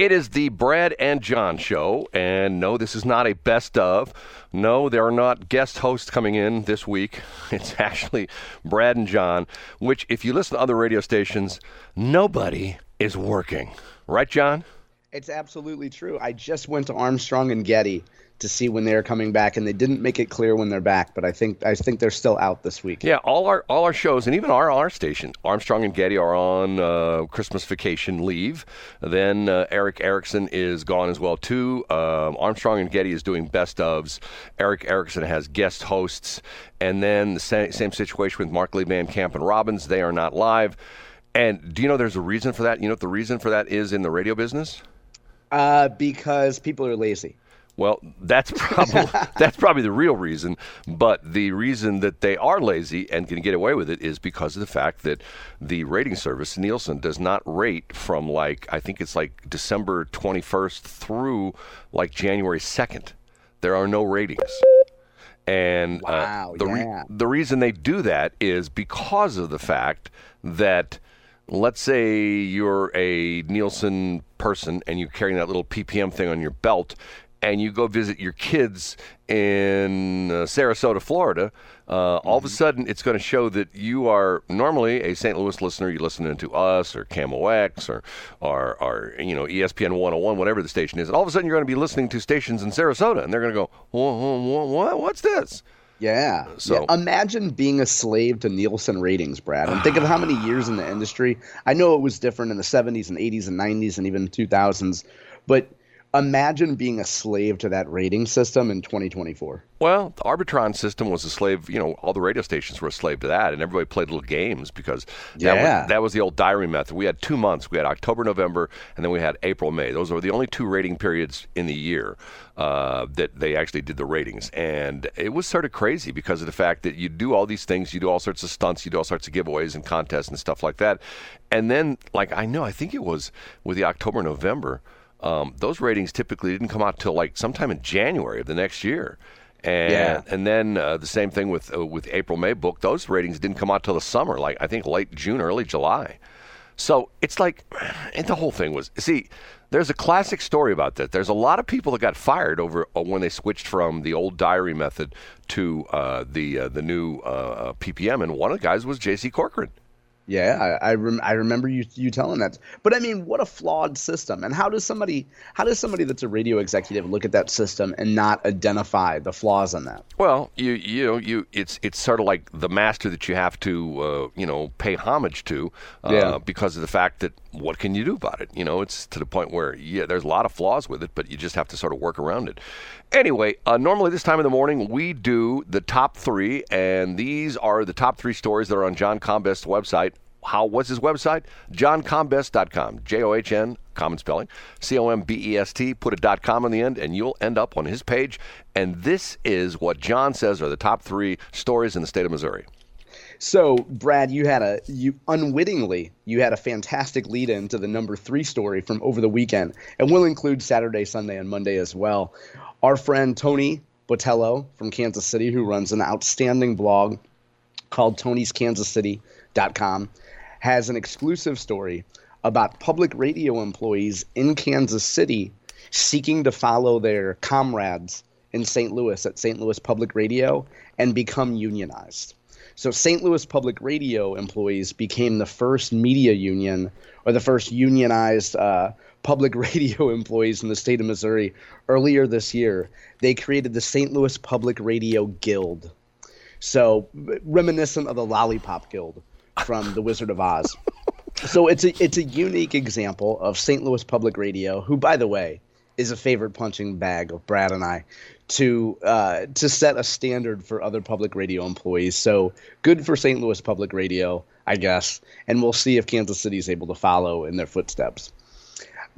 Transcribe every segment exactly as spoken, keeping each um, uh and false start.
It is The Brad and John Show, and no, this is not a best of. No, there are not guest hosts coming in this week. It's actually Brad and John, which, if you listen to other radio stations, nobody is working. Right, John? It's absolutely true. I just went to Armstrong and Getty to see when they're coming back, and they didn't make it clear when they're back, but I think I think they're still out this week. Yeah, all our all our shows, and even our our station, Armstrong and Getty, are on uh, Christmas vacation leave. Then uh, Eric Erickson is gone as well, too. Um, Armstrong and Getty is doing best ofs. Eric Erickson has guest hosts. And then the sa- same situation with Mark Lee Van Camp and Robbins. They are not live. And do you know there's a reason for that? You know what the reason for that is in the radio business? Uh, because people are lazy. Well, that's probably that's probably the real reason, but the reason that they are lazy and can get away with it is because of the fact that the rating service, Nielsen, does not rate from, like, I think it's like December twenty-first through like January second. There are no ratings. And wow, uh, the, yeah. re- the reason they do that is because of the fact that, let's say you're a Nielsen person and you're carrying that little P P M thing on your belt, and you go visit your kids in uh, Sarasota, Florida, uh, all mm-hmm. of a sudden it's going to show that you are normally a Saint Louis listener. You're listening to us or Camo X or, or, or you know, E S P N one oh one, whatever the station is. And all of a sudden you're going to be listening to stations in Sarasota, and they're going to go, whoa, whoa, whoa, what's this? Yeah. So yeah. Imagine being a slave to Nielsen ratings, Brad. And think of how many years in the industry. I know it was different in the seventies and eighties and nineties and even two thousands, but imagine being a slave to that rating system in twenty twenty-four. Well, the Arbitron system was a slave. You know, all the radio stations were a slave to that, and everybody played little games because that, yeah. was, that was the old diary method. We had two months. We had October, November, and then we had April, May. Those were the only two rating periods in the year uh, that they actually did the ratings. And it was sort of crazy because of the fact that you do all these things. You do all sorts of stunts. You do all sorts of giveaways and contests and stuff like that. And then, like, I know, I think it was with the October, November, Um, those ratings typically didn't come out till like sometime in January of the next year, and yeah. and then uh, the same thing with uh, with April May book. Those ratings didn't come out till the summer, like I think late June, early July. So it's like, and the whole thing was see. There's a classic story about that. There's a lot of people that got fired over uh, when they switched from the old diary method to uh, the uh, the new uh, P P M, and one of the guys was J C. Corcoran. Yeah, I I, rem- I remember you you telling that. But I mean, what a flawed system! And how does somebody how does somebody that's a radio executive look at that system and not identify the flaws in that? Well, you you know you it's it's sort of like the master that you have to uh, you know pay homage to uh, yeah. because of the fact that what can you do about it? You know, it's to the point where yeah, there's a lot of flaws with it, but you just have to sort of work around it. Anyway, uh, normally this time in the morning we do the top three, and these are the top three stories that are on John Combest's website. How was his website? John Combest dot com. J O H N, common spelling, C O M B E S T, put a dot com on the end, and you'll end up on his page. And this is what John says are the top three stories in the state of Missouri. So, Brad, you had a you unwittingly you had a fantastic lead in to the number three story from over the weekend, and we'll include Saturday, Sunday, and Monday as well. Our friend Tony Botello from Kansas City, who runs an outstanding blog called Tony's Kansas City dot com, has an exclusive story about public radio employees in Kansas City seeking to follow their comrades in Saint Louis at Saint Louis Public Radio and become unionized. So Saint Louis Public Radio employees became the first media union or the first unionized uh, public radio employees in the state of Missouri. Earlier this year, they created the Saint Louis Public Radio Guild. So reminiscent of the Lollipop Guild from The Wizard of Oz. So it's a it's a unique example of Saint Louis Public Radio, who, by the way, is a favorite punching bag of Brad and I, to uh, to set a standard for other public radio employees. So good for Saint Louis Public Radio, I guess. And we'll see if Kansas City is able to follow in their footsteps.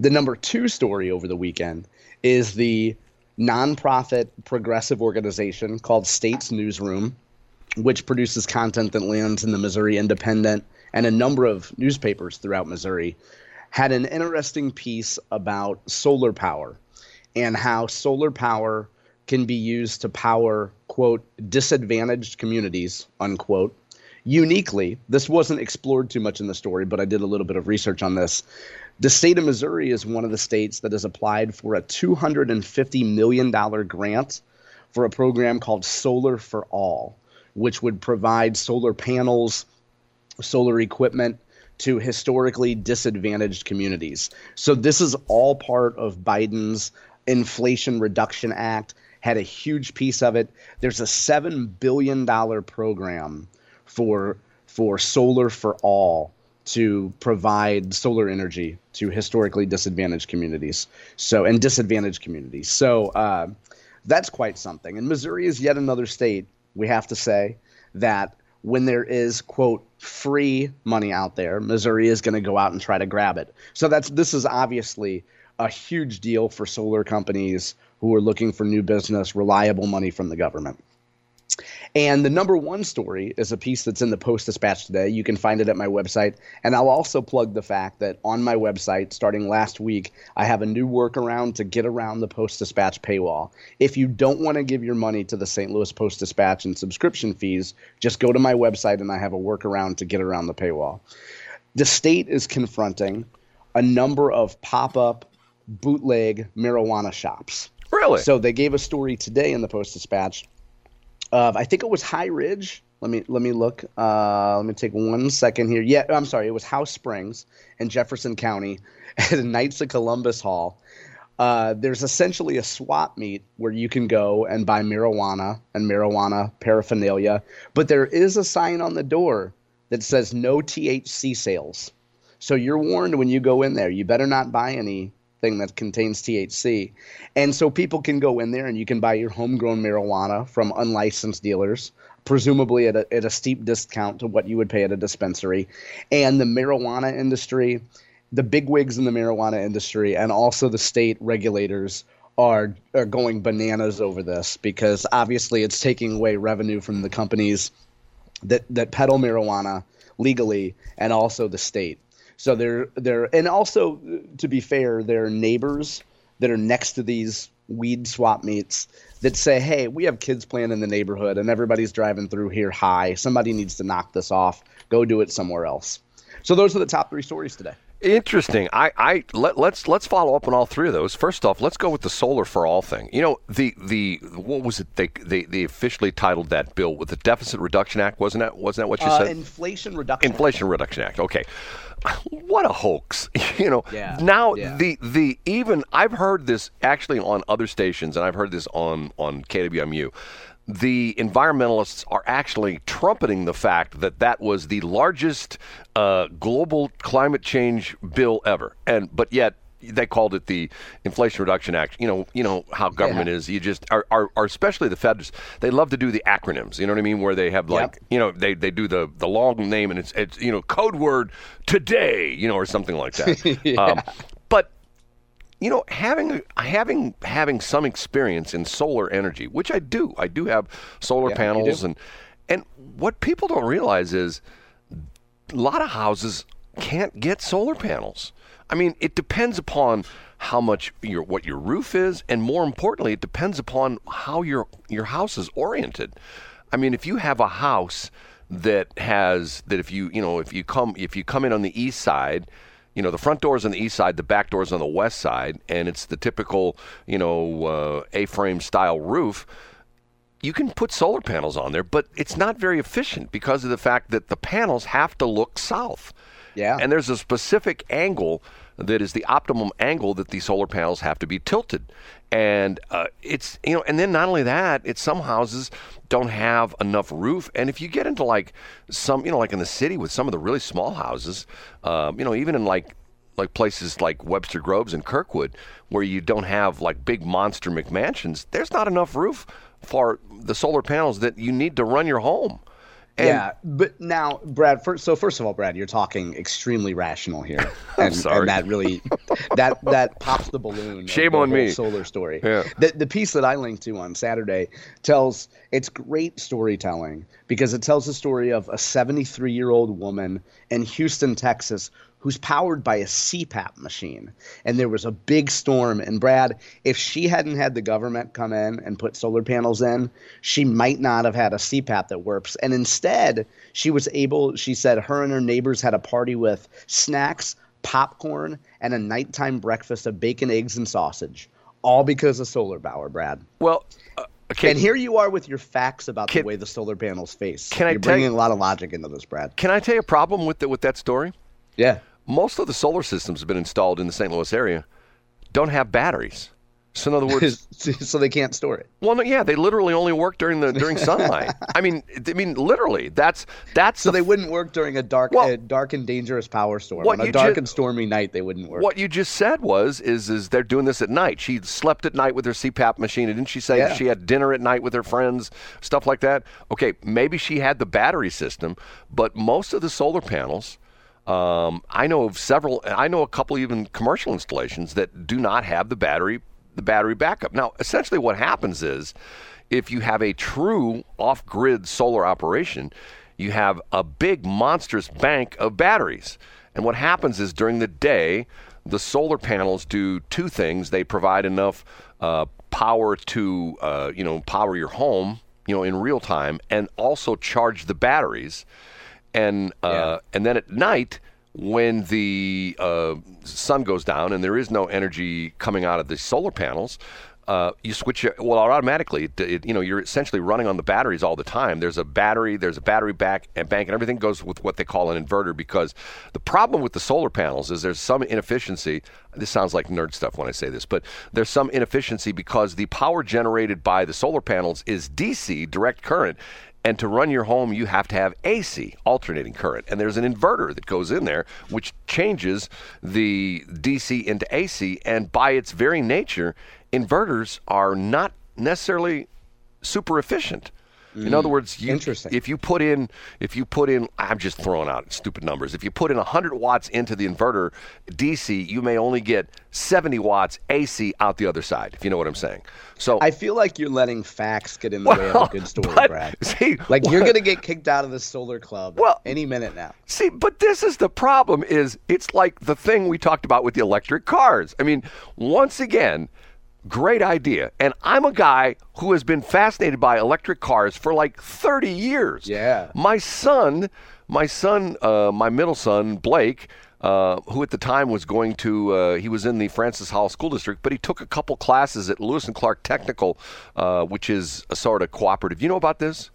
The number two story over the weekend is the nonprofit progressive organization called States Newsroom, which produces content that lands in the Missouri Independent and a number of newspapers throughout Missouri, had an interesting piece about solar power and how solar power can be used to power, quote, disadvantaged communities, unquote. Uniquely, this wasn't explored too much in the story, but I did a little bit of research on this. The state of Missouri is one of the states that has applied for a two hundred fifty million dollars grant for a program called Solar for All, which would provide solar panels, solar equipment to historically disadvantaged communities. So this is all part of Biden's Inflation Reduction Act, had a huge piece of it. There's a seven billion dollars program for for Solar for All to provide solar energy to historically disadvantaged communities. So and disadvantaged communities. So uh, that's quite something. And Missouri is yet another state, we have to say, that when there is, quote, free money out there, Missouri is going to go out and try to grab it. So that's this is obviously a huge deal for solar companies who are looking for new business, reliable money from the government. And the number one story is a piece that's in the Post-Dispatch today. You can find it at my website. And I'll also plug the fact that on my website, starting last week, I have a new workaround to get around the Post-Dispatch paywall. If you don't want to give your money to the Saint Louis Post-Dispatch and subscription fees, just go to my website and I have a workaround to get around the paywall. The state is confronting a number of pop-up bootleg marijuana shops. Really? So they gave a story today in the Post-Dispatch of, I think it was High Ridge. Let me let me look. Uh, let me take one second here. Yeah, I'm sorry. It was House Springs in Jefferson County at the Knights of Columbus Hall. Uh, there's essentially a swap meet where you can go and buy marijuana and marijuana paraphernalia. But there is a sign on the door that says no T H C sales. So you're warned when you go in there. You better not buy any thing that contains T H C. And so people can go in there and you can buy your homegrown marijuana from unlicensed dealers, presumably at a, at a steep discount to what you would pay at a dispensary. And the marijuana industry, the bigwigs in the marijuana industry, and also the state regulators are are going bananas over this because obviously it's taking away revenue from the companies that, that peddle marijuana legally and also the state. So they're they're and also, to be fair, there are neighbors that are next to these weed swap meets that say, hey, we have kids playing in the neighborhood and everybody's driving through here high. Somebody needs to knock this off. Go do it somewhere else. So those are the top three stories today. Interesting. I, I let, let's let's follow up on all three of those. First off, let's go with the Solar for All thing. You know, the the what was it? They they, they officially titled that bill with the Deficit Reduction Act, wasn't that wasn't that what you uh, said? Inflation Reduction. Inflation Act. Reduction Act. Okay. What a hoax. You know, yeah, now yeah. the the even I've heard this actually on other stations and I've heard this on on K W M U. The environmentalists are actually trumpeting the fact that that was the largest uh, global climate change bill ever, and but yet they called it the Inflation Reduction Act. You know, you know how government yeah. is. You just are, are, are especially the feds. They love to do the acronyms. You know what I mean? Where they have like yep. you know they, they do the, the long name and it's it's you know code word today you know or something like that. yeah. um, but. You know, having having having some experience in solar energy, which I do. I do have solar yeah, panels. And and what people don't realize is a lot of houses can't get solar panels. I mean, it depends upon how much your what your roof is. And more importantly, it depends upon how your your house is oriented. I mean, if you have a house that has that if you, you know, if you come if you come in on the east side, you know, the front door's on the east side, the back door's on the west side, and it's the typical, you know, uh, A-frame style roof. You can put solar panels on there, but it's not very efficient because of the fact that the panels have to look south. Yeah. And there's a specific angle that is the optimum angle that these solar panels have to be tilted. And uh, it's, you know, and then not only that, it's some houses don't have enough roof. And if you get into like some, you know, like in the city with some of the really small houses, um, you know, even in like, like places like Webster Groves and Kirkwood, where you don't have like big monster McMansions, there's not enough roof for the solar panels that you need to run your home. And, yeah, but now, Brad. First, so first of all, Brad, you're talking extremely rational here, and, I'm sorry. and that really that that pops the balloon. Shame on me. Solar story. Yeah. The the piece that I linked to on Saturday tells it's great storytelling because it tells the story of a seventy-three-year-old woman in Houston, Texas, who's powered by a C PAP machine. And there was a big storm. And Brad, if she hadn't had the government come in and put solar panels in, she might not have had a C PAP that works. And instead, she was able, she said her and her neighbors had a party with snacks, popcorn, and a nighttime breakfast of bacon, eggs, and sausage, all because of solar power, Brad. Well, uh, okay. And here you are with your facts about can, the way the solar panels face. Can You're I bringing you, a lot of logic into this, Brad. Can I tell you a problem with the, with that story? Yeah. Most of the solar systems have been installed in the Saint Louis area don't have batteries. So in other words, so they can't store it. Well, no, yeah, they literally only work during the during sunlight. I mean, I mean, literally, that's that's. So the, they wouldn't work during a dark, well, a dark and dangerous power storm. On a dark ju- and stormy night, they wouldn't work. What you just said was is is they're doing this at night. She slept at night with her C PAP machine, and didn't she say yeah. she had dinner at night with her friends, stuff like that? Okay, maybe she had the battery system, but most of the solar panels. Um, I know of several, I know a couple even commercial installations that do not have the battery, the battery backup. Now, essentially what happens is if you have a true off-grid solar operation, you have a big monstrous bank of batteries. And what happens is during the day, the solar panels do two things. They provide enough uh, power to, uh, you know, power your home, you know, in real time and also charge the batteries. And uh, yeah. and then at night, when the uh, sun goes down and there is no energy coming out of the solar panels, uh, you switch it, well automatically. It, it, you know, you're essentially running on the batteries all the time. There's a battery, there's a battery back and bank, and everything goes with what they call an inverter. Because the problem with the solar panels is there's some inefficiency. This sounds like nerd stuff when I say this, but there's some inefficiency because the power generated by the solar panels is D C, direct current. And to run your home, you have to have A C, alternating current. And there's an inverter that goes in there, which changes the D C into A C. And by its very nature, inverters are not necessarily super efficient. Mm. In other words, you, if you put in, if you put in, I'm just throwing out stupid numbers. If you put in one hundred watts into the inverter D C, you may only get seventy watts A C out the other side, if you know what I'm saying. So I feel like you're letting facts get in the well, way of a good story, but, Brad. See, like well, you're going to get kicked out of the solar club well, any minute now. See, but this is the problem is it's like the thing we talked about with the electric cars. I mean, once again, great idea. And I'm a guy who has been fascinated by electric cars for like thirty years. Yeah. My son, my son, uh, my middle son, Blake, uh, who at the time was going to, uh, he was in the Francis Howell School District, but he took a couple classes at Lewis and Clark Technical, uh, which is a sort of cooperative. You know about this?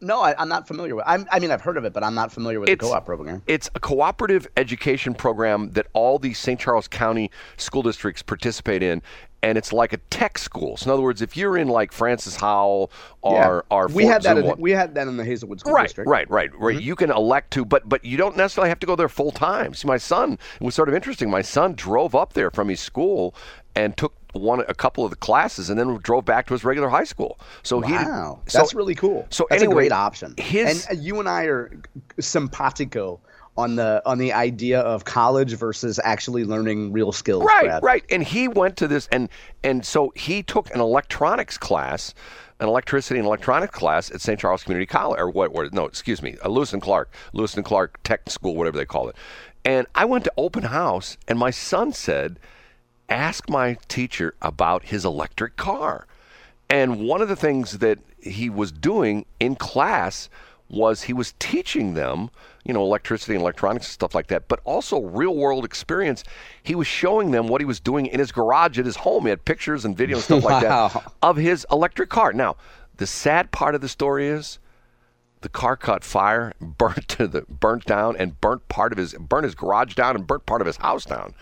No, I, I'm not familiar with it. I mean, I've heard of it, but I'm not familiar with it's, the co-op program. It's a cooperative education program that all the Saint Charles County school districts participate in. And it's like a tech school. So in other words, if you're in like Francis Howell or yeah. or we Fort had that in, we had that in the Hazelwood School right, District. Right, right, right. Mm-hmm. You can elect to, but but you don't necessarily have to go there full time. See, my son, it was sort of interesting. My son drove up there from his school and took one a couple of the classes, and then drove back to his regular high school. So wow, he, so, that's really cool. So that's anyway, a great option. His, and you and I are simpatico. On the on the idea of college versus actually learning real skills. Right, Brad. right. And he went to this, and and so he took an electronics class, an electricity and electronics class at Saint Charles Community College, or what? Or, no, excuse me, uh, Lewis and Clark, Lewis and Clark Tech School, whatever they call it. And I went to open house, and my son said, "Ask my teacher about his electric car." And one of the things that he was doing in class was he was teaching them, you know, electricity and electronics and stuff like that, but also real world experience. He was showing them what he was doing in his garage at his home. He had pictures and video and stuff wow. like that of his electric car. Now, the sad part of the story is the car caught fire, burnt to the burnt down, and burnt part of his burnt his garage down and burnt part of his house down.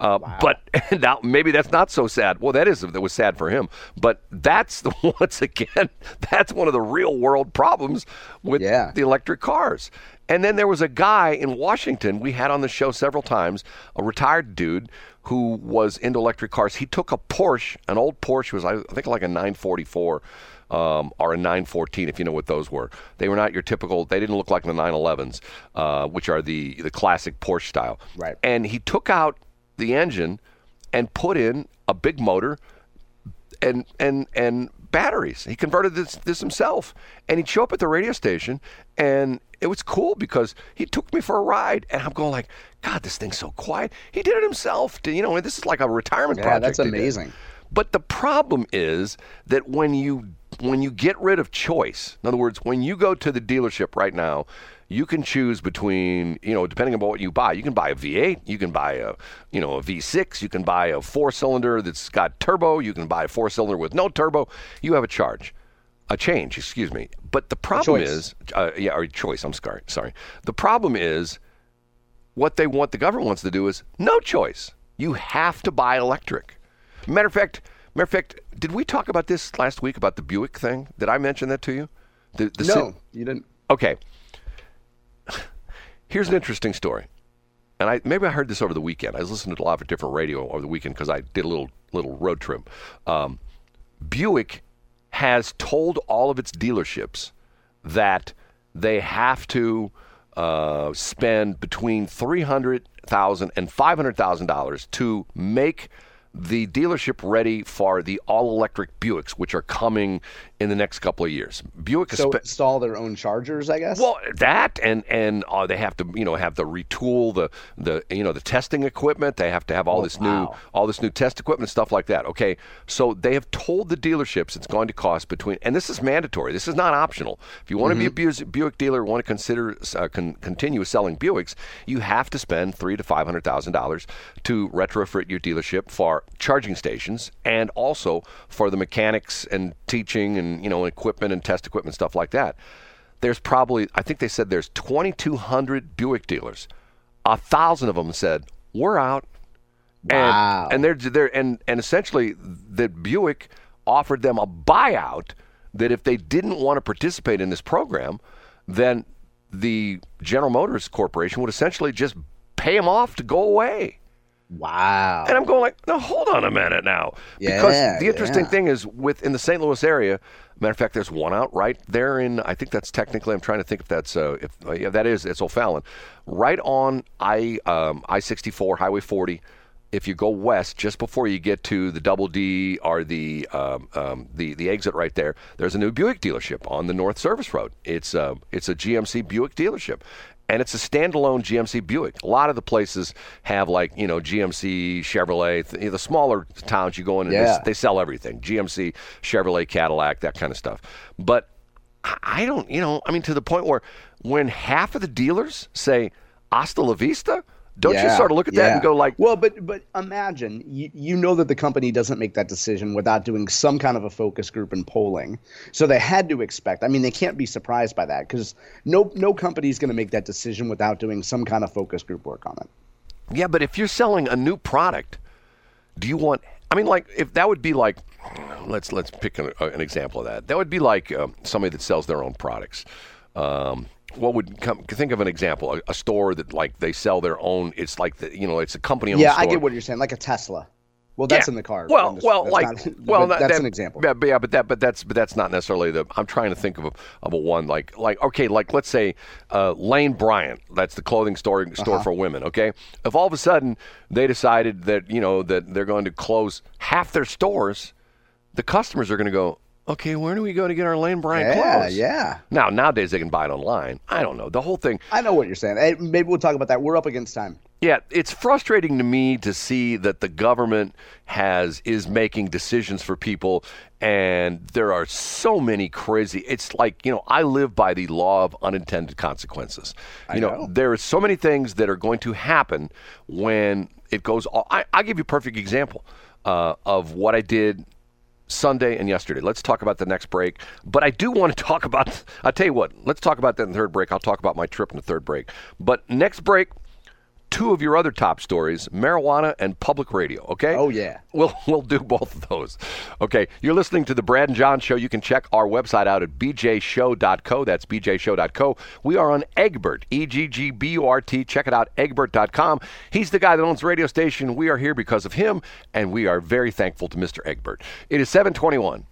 Uh, wow. But now maybe that's not so sad. Well, that is that was sad for him. But that's the, once again, that's one of the real world problems with yeah. the electric cars. And then there was a guy in Washington we had on the show several times, a retired dude who was into electric cars. He took a Porsche, an old Porsche, was I think like a nine forty-four um, or a nine fourteen, if you know what those were. They were not your typical, they didn't look like the nine elevens, uh, which are the, the classic Porsche style. Right. And he took out the engine and put in a big motor and and and batteries. He converted this, this himself. And he'd show up at the radio station, and it was cool because he took me for a ride, and I'm going like, God, this thing's so quiet. He did it himself. To, you know, this is like a retirement yeah, project. Yeah, that's amazing. But the problem is that when you when you get rid of choice, in other words, when you go to the dealership right now, you can choose between, you know, depending on what you buy, you can buy a V eight, you can buy a, you know, a V six, you can buy a four-cylinder that's got turbo, you can buy a four-cylinder with no turbo. You have a charge, a change, excuse me. But the problem is, uh, yeah, or choice, I'm sorry, sorry. The problem is what they want, the government wants to do is no choice. You have to buy electric. Matter of fact, matter of fact, did we talk about this last week about the Buick thing? Did I mention that to you? The, the no, si- you didn't. Okay. Here's an interesting story, and I maybe I heard this over the weekend. I was listening to a lot of different radio over the weekend because I did a little little road trip. Um, Buick has told all of its dealerships that they have to uh, spend between three hundred thousand dollars and five hundred thousand dollars to make the dealership ready for the all-electric Buicks, which are coming in the next couple of years. Buick so spe- install their own chargers, I guess. Well, that and and uh, they have to, you know, have to retool the the you know the testing equipment. They have to have all oh, this wow. new all this new test equipment and stuff like that. Okay, so they have told the dealerships it's going to cost between, and this is mandatory. This is not optional. If you want mm-hmm. to be a Bu- Buick dealer, want to consider uh, con- continue selling Buicks, you have to spend three to five hundred thousand dollars to retrofit your dealership for charging stations and also for the mechanics and teaching and, you know, equipment and test equipment, stuff like that. There's probably, I think they said there's twenty-two hundred Buick dealers. A thousand of them said, we're out. Wow. And, and, they're, they're, and, and essentially that Buick offered them a buyout that if they didn't want to participate in this program, then the General Motors Corporation would essentially just pay them off to go away. Wow. And I'm going like, no, hold on a minute now. Yeah, because the interesting yeah. thing is within the Saint Louis area, matter of fact, there's one out right there in, I think that's technically, I'm trying to think if that's, uh, if uh, yeah, that is, it's O'Fallon. Right on I um, I sixty-four, Highway forty, if you go west, just before you get to the Double D or the um, um, the the exit right there, there's a new Buick dealership on the North Service Road. It's uh, it's a G M C Buick dealership. And it's a standalone G M C Buick. A lot of the places have like, you know, G M C, Chevrolet, th- the smaller towns you go in and yeah. they, they sell everything. G M C, Chevrolet, Cadillac, that kind of stuff. But I don't, you know, I mean, to the point where when half of the dealers say, hasta la vista, don't yeah. you sort of look at yeah. that and go like... Well, but but imagine, you, you know that the company doesn't make that decision without doing some kind of a focus group and polling. So they had to expect. I mean, they can't be surprised by that because no, no company is going to make that decision without doing some kind of focus group work on it. Yeah, but if you're selling a new product, do you want... I mean, like, if that would be like... Let's let's pick an, an example of that. That would be like um, somebody that sells their own products. Um What would come? Think of an example, a, a store that like they sell their own. It's like the, you know, it's a company. Yeah, store. I get what you're saying, like a Tesla. Well, that's yeah. in the car. Well, industry. well, that's like, not, well, that's that, an example. Yeah, but, yeah, but that, but that's, but that's not necessarily the. I'm trying to think of a, of a one like, like okay, like let's say uh, Lane Bryant. That's the clothing store store uh-huh. for women. Okay, if all of a sudden they decided that you know that they're going to close half their stores, the customers are going to go, okay, where do we go to get our Lane Bryant yeah, clothes? Yeah, yeah. Now, nowadays they can buy it online. I don't know. The whole thing. I know what you're saying. Hey, maybe we'll talk about that. We're up against time. Yeah, it's frustrating to me to see that the government has is making decisions for people, and there are so many crazy. It's like, you know, I live by the law of unintended consequences. You I know, know, there are so many things that are going to happen when it goes. All, I, I'll give you a perfect example uh, of what I did Sunday and yesterday. Let's talk about the next break. But I do want to talk about, I'll tell you what, let's talk about that in the third break. I'll talk about my trip in the third break. But next break, two of your other top stories, marijuana and public radio, okay? Oh, yeah. We'll we'll do both of those. Okay, you're listening to The Brad and John Show. You can check our website out at b j show dot co. That's b j show dot co. We are on Egbert, E G G B U R T. Check it out, egbert dot com. He's the guy that owns the radio station. We are here because of him, and we are very thankful to Mister Egbert. It is seven twenty-one.